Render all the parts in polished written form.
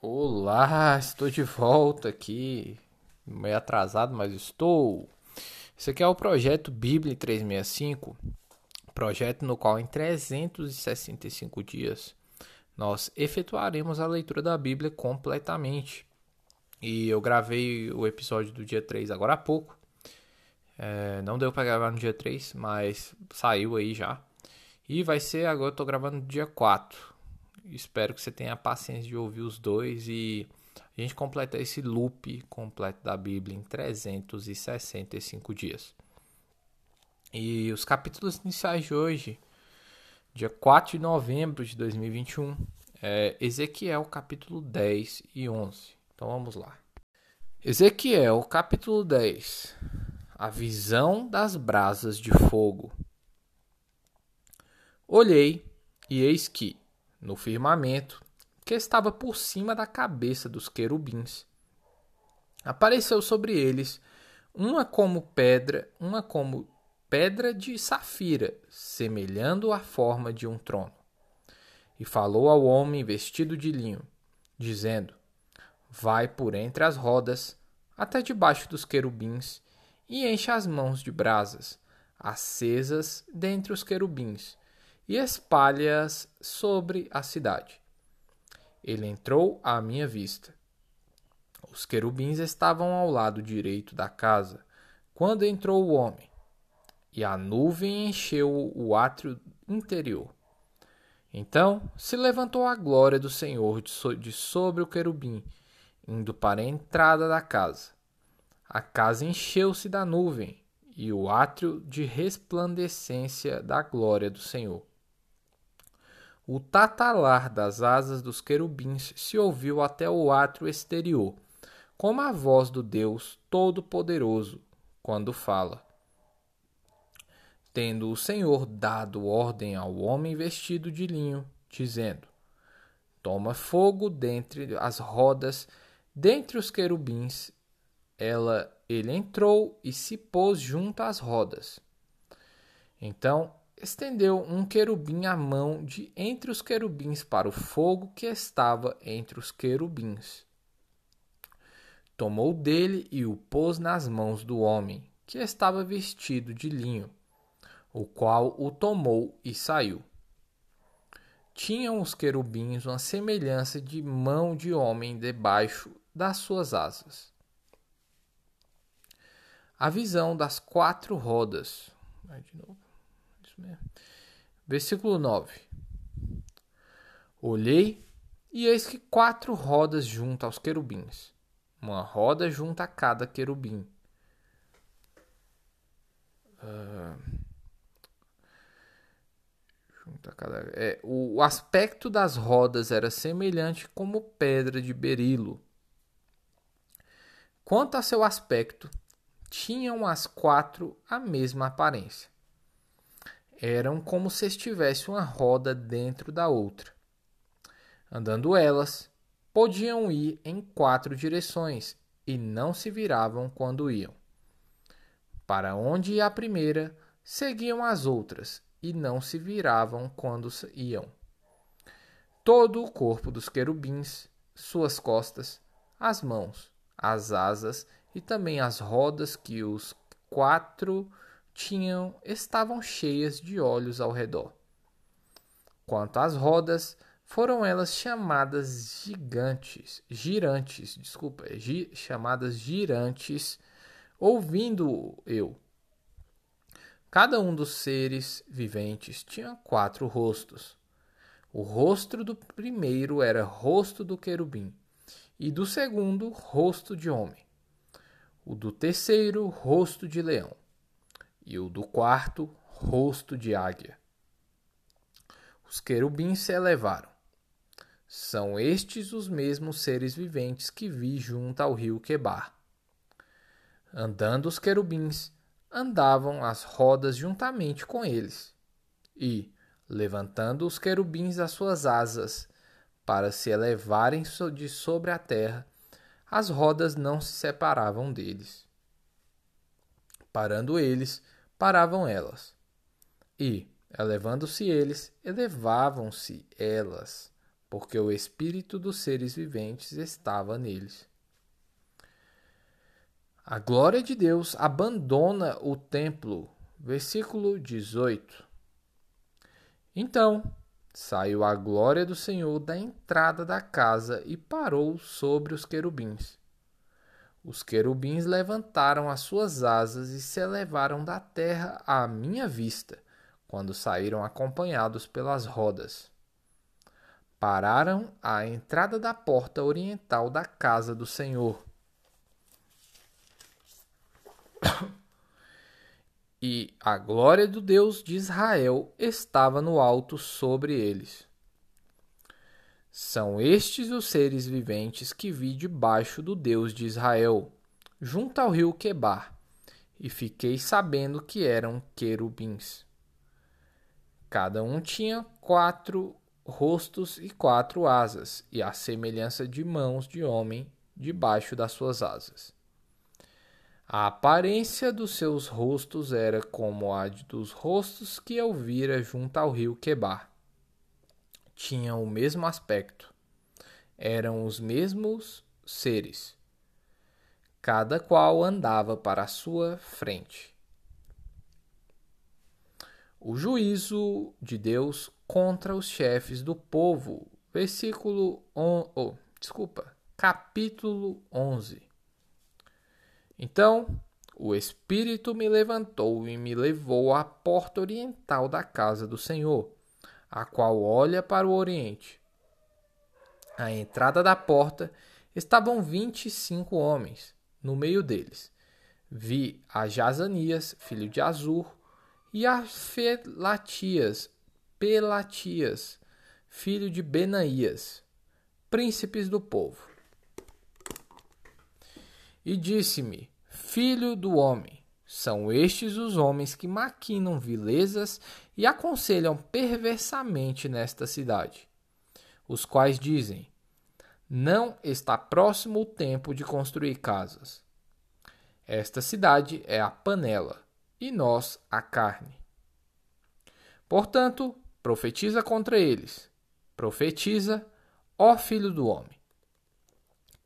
Olá, estou de volta aqui, meio atrasado, mas estou. Esse aqui é o projeto Bíblia 365, projeto no qual em 365 dias nós efetuaremos a leitura da Bíblia completamente. E eu gravei o episódio do dia 3 agora há pouco, não deu para gravar no dia 3, mas saiu aí já. E vai ser, agora eu estou gravando no dia 4. Espero que você tenha a paciência de ouvir os dois e a gente completar esse loop completo da Bíblia em 365 dias. E os capítulos iniciais de hoje, dia 4 de novembro de 2021, é Ezequiel capítulo 10 e 11. Então vamos lá. Ezequiel capítulo 10. A visão das brasas de fogo. Olhei e eis que no firmamento, que estava por cima da cabeça dos querubins, apareceu sobre eles uma como pedra de safira, semelhando a forma de um trono. E falou ao homem vestido de linho, dizendo: vai por entre as rodas, até debaixo dos querubins, e enche as mãos de brasas, acesas dentre os querubins, e espalha-as sobre a cidade. Ele entrou à minha vista. Os querubins estavam ao lado direito da casa, quando entrou o homem, e a nuvem encheu o átrio interior. Então se levantou a glória do Senhor de sobre o querubim, indo para a entrada da casa. A casa encheu-se da nuvem, e o átrio de resplandecência da glória do Senhor. O tatalar das asas dos querubins se ouviu até o átrio exterior, como a voz do Deus Todo-Poderoso, quando fala. Tendo o Senhor dado ordem ao homem vestido de linho, dizendo: toma fogo dentre as rodas, dentre os querubins. Ele entrou e se pôs junto às rodas. Então estendeu um querubim a mão de entre os querubins para o fogo que estava entre os querubins. Tomou dele e o pôs nas mãos do homem, que estava vestido de linho, o qual o tomou e saiu. Tinham os querubins uma semelhança de mão de homem debaixo das suas asas. A visão das quatro rodas. Vai de novo. Isso mesmo. Versículo 9. Olhei, e eis que quatro rodas junto aos querubins. Uma roda junto a cada querubim. O aspecto das rodas era semelhante como pedra de berilo. Quanto a seu aspecto, tinham as quatro a mesma aparência. Eram como se estivesse uma roda dentro da outra. Andando elas, podiam ir em quatro direções e não se viravam quando iam. Para onde ia a primeira, seguiam as outras e não se viravam quando iam. Todo o corpo dos querubins, suas costas, as mãos, as asas e também as rodas que os quatro tinham estavam cheias de olhos ao redor. Quanto às rodas, foram elas chamadas girantes, ouvindo-o eu. Cada um dos seres viventes tinha quatro rostos. O rosto do primeiro era rosto do querubim, e do segundo, rosto de homem. O do terceiro, rosto de leão, e o do quarto, rosto de águia. Os querubins se elevaram. São estes os mesmos seres viventes que vi junto ao rio Quebar. Andando os querubins, andavam as rodas juntamente com eles, e, levantando os querubins das suas asas, para se elevarem de sobre a terra, as rodas não se separavam deles. Parando eles, paravam elas. E, elevando-se eles, elevavam-se elas, porque o espírito dos seres viventes estava neles. A glória de Deus abandona o templo. Versículo 18. Então saiu a glória do Senhor da entrada da casa e parou sobre os querubins. Os querubins levantaram as suas asas e se elevaram da terra à minha vista, quando saíram acompanhados pelas rodas. Pararam à entrada da porta oriental da casa do Senhor. E a glória do Deus de Israel estava no alto sobre eles. São estes os seres viventes que vi debaixo do Deus de Israel, junto ao rio Quebar, e fiquei sabendo que eram querubins. Cada um tinha 4 rostos e 4 asas, e a semelhança de mãos de homem debaixo das suas asas. A aparência dos seus rostos era como a dos rostos que eu vira junto ao rio Quebar. Tinham o mesmo aspecto. Eram os mesmos seres. Cada qual andava para a sua frente. O juízo de Deus contra os chefes do povo. Capítulo 11. Então, o Espírito me levantou e me levou à porta oriental da casa do Senhor, a qual olha para o oriente. À entrada da porta estavam 25 homens. No meio deles, vi a Jazanias, filho de Azur, e a Pelatias, filho de Benaías, príncipes do povo. E disse-me, filho do homem, são estes os homens que maquinam vilezas e aconselham perversamente nesta cidade, os quais dizem, não está próximo o tempo de construir casas. Esta cidade é a panela, e nós a carne. Portanto, profetiza contra eles. Profetiza, ó filho do homem.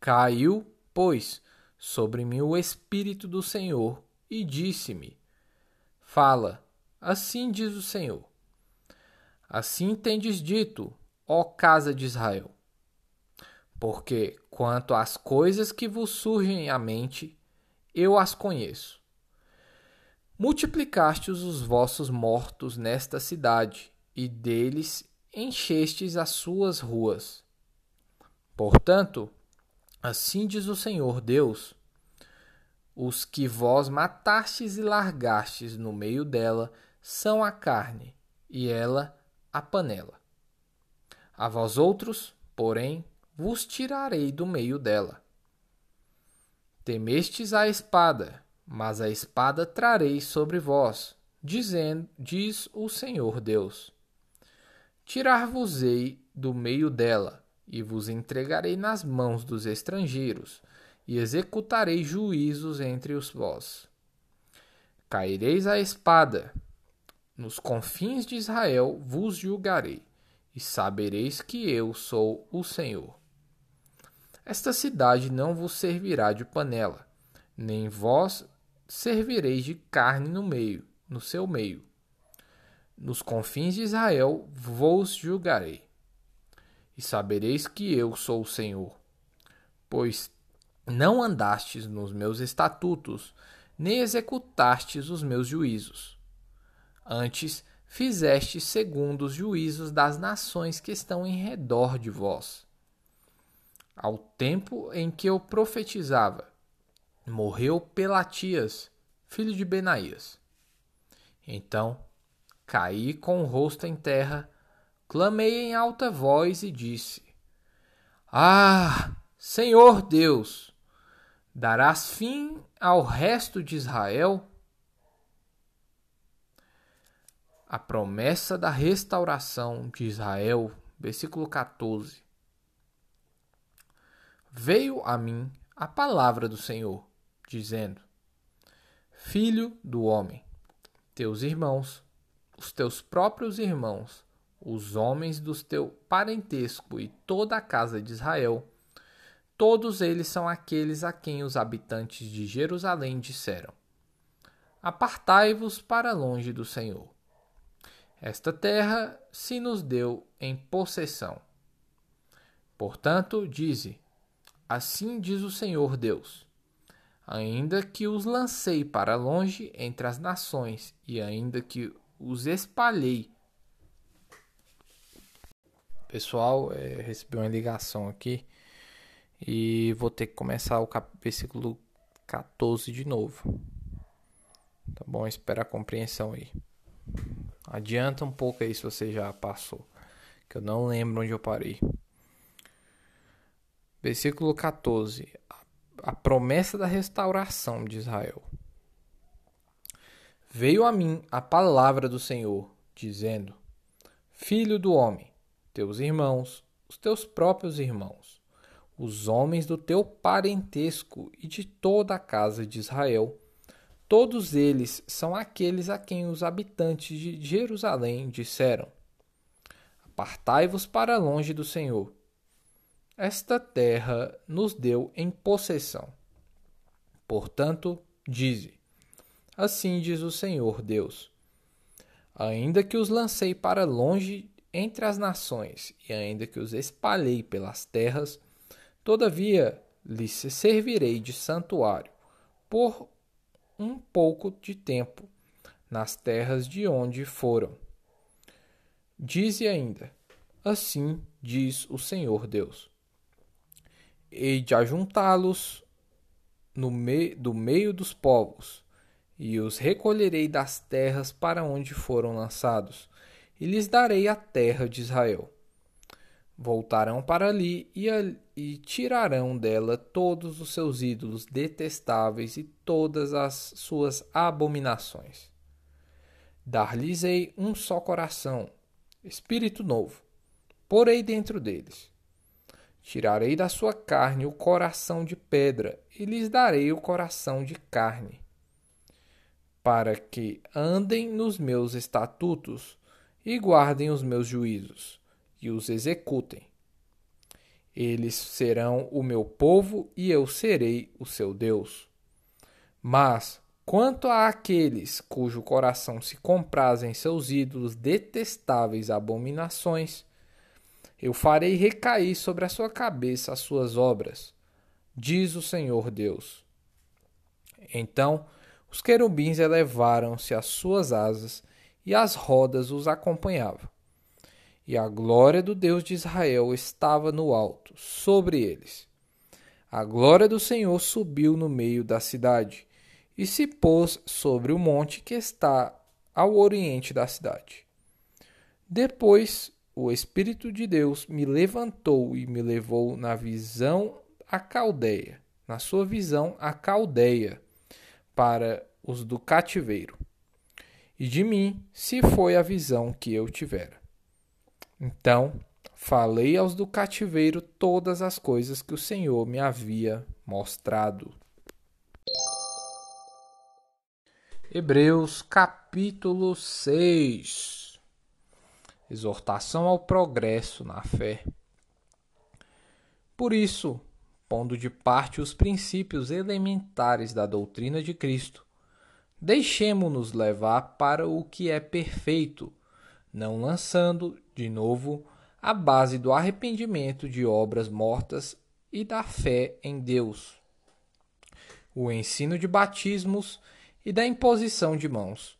Caiu, pois, sobre mim o Espírito do Senhor, e disse-me, fala, assim diz o Senhor. Assim tendes dito, ó casa de Israel. Porque, quanto às coisas que vos surgem à mente, eu as conheço. Multiplicastes os vossos mortos nesta cidade, e deles enchestes as suas ruas. Portanto, assim diz o Senhor Deus, os que vós matastes e largastes no meio dela são a carne, e ela a panela. A vós outros, porém, vos tirarei do meio dela. Temestes a espada, mas a espada trarei sobre vós, diz o Senhor Deus. Tirar-vos-ei do meio dela, e vos entregarei nas mãos dos estrangeiros, e executarei juízos entre os vós. Caireis à espada, nos confins de Israel vos julgarei, e sabereis que eu sou o Senhor. Esta cidade não vos servirá de panela, nem vós servireis de carne no seu meio. Nos confins de Israel vos julgarei. E sabereis que eu sou o Senhor, pois não andastes nos meus estatutos, nem executastes os meus juízos. Antes, fizestes segundo os juízos das nações que estão em redor de vós. Ao tempo em que eu profetizava, morreu Pelatias, filho de Benaías. Então, caí com o rosto em terra, clamei em alta voz e disse, ah, Senhor Deus, darás fim ao resto de Israel? A promessa da restauração de Israel, versículo 14. Veio a mim a palavra do Senhor, dizendo, filho do homem, teus irmãos, os teus próprios irmãos, os homens do teu parentesco e toda a casa de Israel, todos eles são aqueles a quem os habitantes de Jerusalém disseram: apartai-vos para longe do Senhor. Esta terra se nos deu em possessão. Portanto, dize, assim diz o Senhor Deus: ainda que os lancei para longe entre as nações e ainda que os espalhei. Pessoal, recebi uma ligação aqui e vou ter que começar o versículo 14 de novo. Tá bom? Espera a compreensão aí. Adianta um pouco aí se você já passou, que eu não lembro onde eu parei. Versículo 14. A promessa da restauração de Israel. Veio a mim a palavra do Senhor, dizendo: filho do homem, teus irmãos, os teus próprios irmãos, os homens do teu parentesco e de toda a casa de Israel, todos eles são aqueles a quem os habitantes de Jerusalém disseram: apartai-vos para longe do Senhor. Esta terra nos deu em possessão. Portanto, dize, assim diz o Senhor Deus: ainda que os lancei para longe entre as nações e ainda que os espalhei pelas terras, todavia lhes servirei de santuário por um pouco de tempo nas terras de onde foram. Dize ainda, assim diz o Senhor Deus: hei de ajuntá-los do meio dos povos, e os recolherei das terras para onde foram lançados, e lhes darei a terra de Israel. Voltarão para ali e tirarão dela todos os seus ídolos detestáveis e todas as suas abominações. Dar-lhes-ei um só coração, espírito novo, porei dentro deles. Tirarei da sua carne o coração de pedra e lhes darei o coração de carne, para que andem nos meus estatutos e guardem os meus juízos e os executem. Eles serão o meu povo e eu serei o seu Deus. Mas quanto a aqueles cujo coração se compraz em seus ídolos detestáveis abominações, eu farei recair sobre a sua cabeça as suas obras, diz o Senhor Deus. Então os querubins elevaram-se às suas asas e as rodas os acompanhavam. E a glória do Deus de Israel estava no alto, sobre eles. A glória do Senhor subiu no meio da cidade e se pôs sobre o monte que está ao oriente da cidade. Depois o Espírito de Deus me levantou e me levou na sua visão à Caldeia, para os do cativeiro. E de mim se foi a visão que eu tivera. Então, falei aos do cativeiro todas as coisas que o Senhor me havia mostrado. Hebreus capítulo 6. Exortação ao progresso na fé. Por isso, pondo de parte os princípios elementares da doutrina de Cristo, deixemo-nos levar para o que é perfeito, não lançando, de novo, a base do arrependimento de obras mortas e da fé em Deus, o ensino de batismos e da imposição de mãos,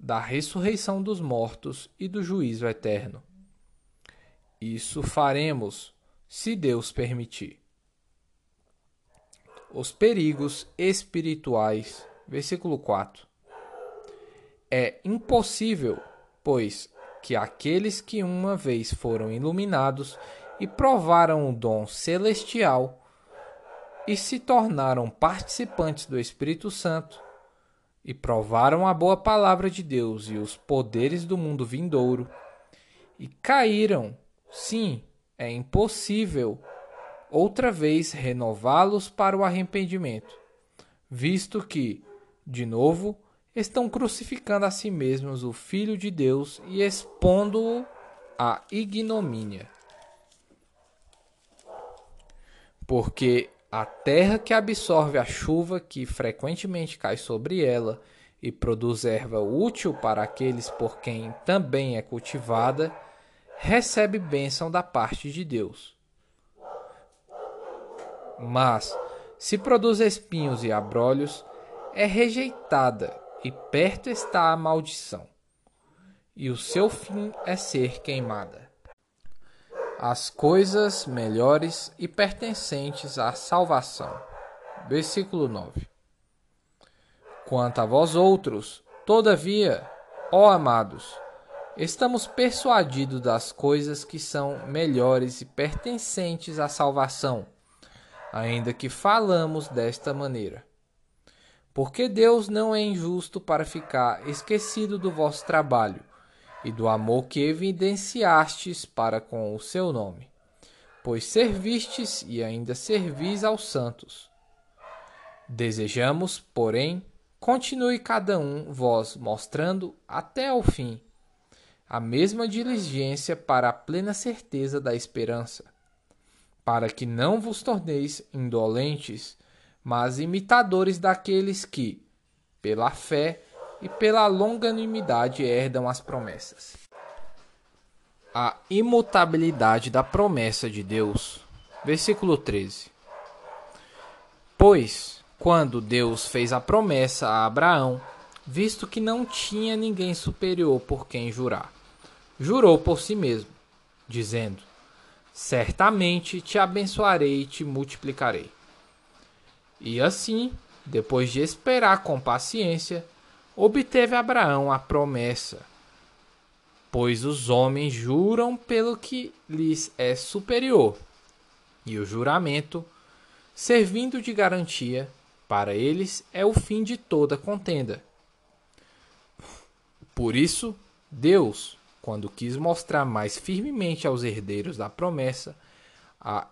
da ressurreição dos mortos e do juízo eterno. Isso faremos, se Deus permitir. Os perigos espirituais, versículo 4. É impossível, pois, que aqueles que uma vez foram iluminados e provaram o dom celestial e se tornaram participantes do Espírito Santo e provaram a boa palavra de Deus e os poderes do mundo vindouro e caíram, sim, é impossível outra vez renová-los para o arrependimento, visto que, de novo, estão crucificando a si mesmos o Filho de Deus e expondo-o a ignomínia. Porque a terra que absorve a chuva que frequentemente cai sobre ela e produz erva útil para aqueles por quem também é cultivada, recebe bênção da parte de Deus. Mas, se produz espinhos e abrolhos, é rejeitada e perto está a maldição, e o seu fim é ser queimada. As coisas melhores e pertencentes à salvação. Versículo 9. Quanto a vós outros, todavia, ó amados, estamos persuadidos das coisas que são melhores e pertencentes à salvação, ainda que falamos desta maneira. Porque Deus não é injusto para ficar esquecido do vosso trabalho e do amor que evidenciastes para com o seu nome, pois servistes e ainda servis aos santos. Desejamos, porém, continue cada um vós mostrando até ao fim a mesma diligência para a plena certeza da esperança, para que não vos torneis indolentes, mas imitadores daqueles que, pela fé e pela longanimidade, herdam as promessas. A imutabilidade da promessa de Deus. Versículo 13. Pois, quando Deus fez a promessa a Abraão, visto que não tinha ninguém superior por quem jurar, jurou por si mesmo, dizendo: certamente te abençoarei e te multiplicarei. E assim, depois de esperar com paciência, obteve Abraão a promessa, pois os homens juram pelo que lhes é superior, e o juramento, servindo de garantia, para eles é o fim de toda contenda. Por isso, Deus, quando quis mostrar mais firmemente aos herdeiros da promessa a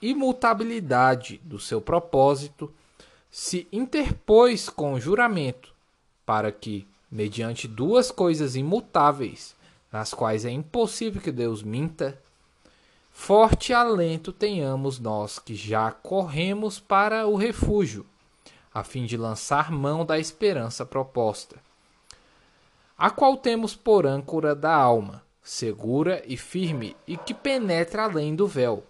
imutabilidade do seu propósito, se interpôs com o juramento, para que, mediante duas coisas imutáveis, nas quais é impossível que Deus minta, forte alento tenhamos nós que já corremos para o refúgio, a fim de lançar mão da esperança proposta, a qual temos por âncora da alma, segura e firme, e que penetra além do véu,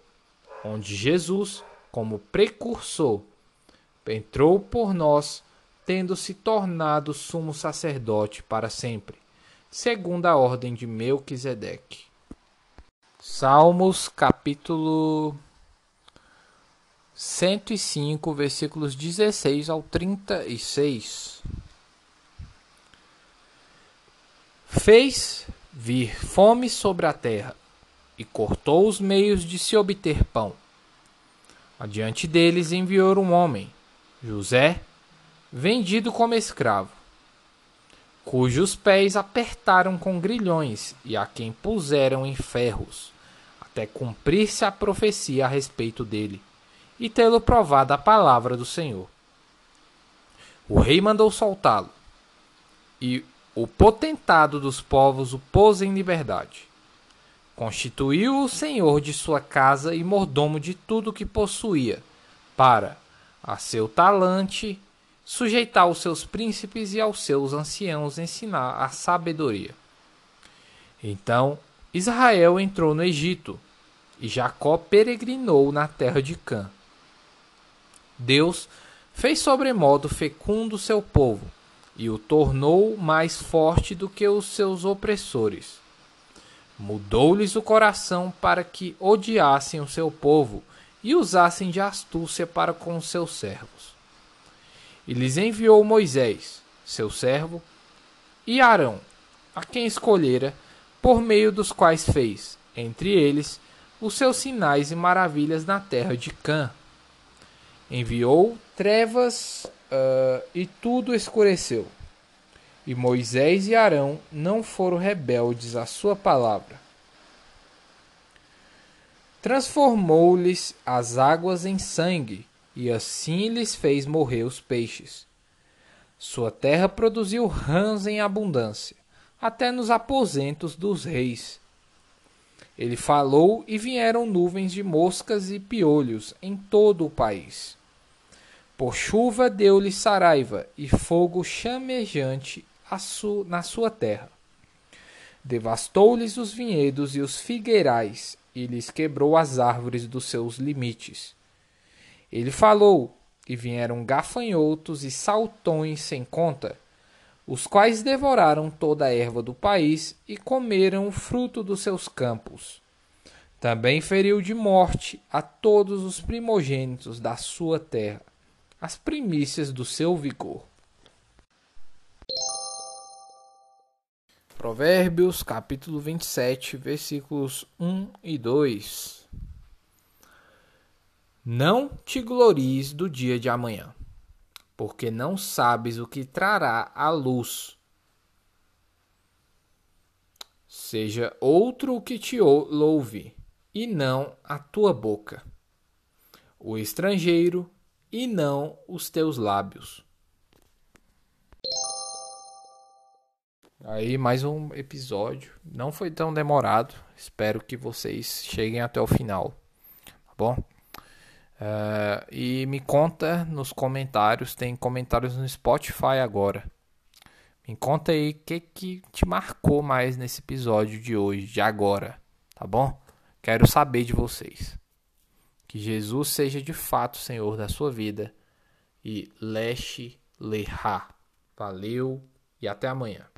onde Jesus, como precursor, entrou por nós, tendo-se tornado sumo sacerdote para sempre, segundo a ordem de Melquisedec. Salmos capítulo 105, versículos 16 ao 36. Fez vir fome sobre a terra e cortou os meios de se obter pão. Adiante deles enviou um homem, José, vendido como escravo, cujos pés apertaram com grilhões e a quem puseram em ferros, até cumprir-se a profecia a respeito dele, e tê-lo provado a palavra do Senhor. O rei mandou soltá-lo, e o potentado dos povos o pôs em liberdade. Constituiu-o senhor de sua casa e mordomo de tudo que possuía, para, a seu talante, sujeitar os seus príncipes e aos seus anciãos ensinar a sabedoria. Então Israel entrou no Egito, e Jacó peregrinou na terra de Cã. Deus fez sobremodo fecundo seu povo, e o tornou mais forte do que os seus opressores. Mudou-lhes o coração para que odiassem o seu povo e usassem de astúcia para com os seus servos. E lhes enviou Moisés, seu servo, e Arão, a quem escolhera, por meio dos quais fez, entre eles, os seus sinais e maravilhas na terra de Cã. Enviou trevas, e tudo escureceu. E Moisés e Arão não foram rebeldes à sua palavra. Transformou-lhes as águas em sangue, e assim lhes fez morrer os peixes. Sua terra produziu rãs em abundância, até nos aposentos dos reis. Ele falou e vieram nuvens de moscas e piolhos em todo o país. Por chuva deu-lhe saraiva e fogo chamejante na sua terra. Devastou-lhes os vinhedos e os figueirais e lhes quebrou as árvores dos seus limites. Ele falou e vieram gafanhotos e saltões sem conta, os quais devoraram toda a erva do país e comeram o fruto dos seus campos. Também feriu de morte a todos os primogênitos da sua terra, as primícias do seu vigor. Provérbios, capítulo 27, versículos 1 e 2. Não te glories do dia de amanhã, porque não sabes o que trará à luz. Seja outro o que te louve, e não a tua boca, o estrangeiro, e não os teus lábios. Aí, mais um episódio. Não foi tão demorado. Espero que vocês cheguem até o final, tá bom? E me conta nos comentários, tem comentários no Spotify agora. Me conta aí o que te marcou mais nesse episódio de hoje, de agora, tá bom? Quero saber de vocês. Que Jesus seja de fato Senhor da sua vida e leche lehá. Valeu e até amanhã.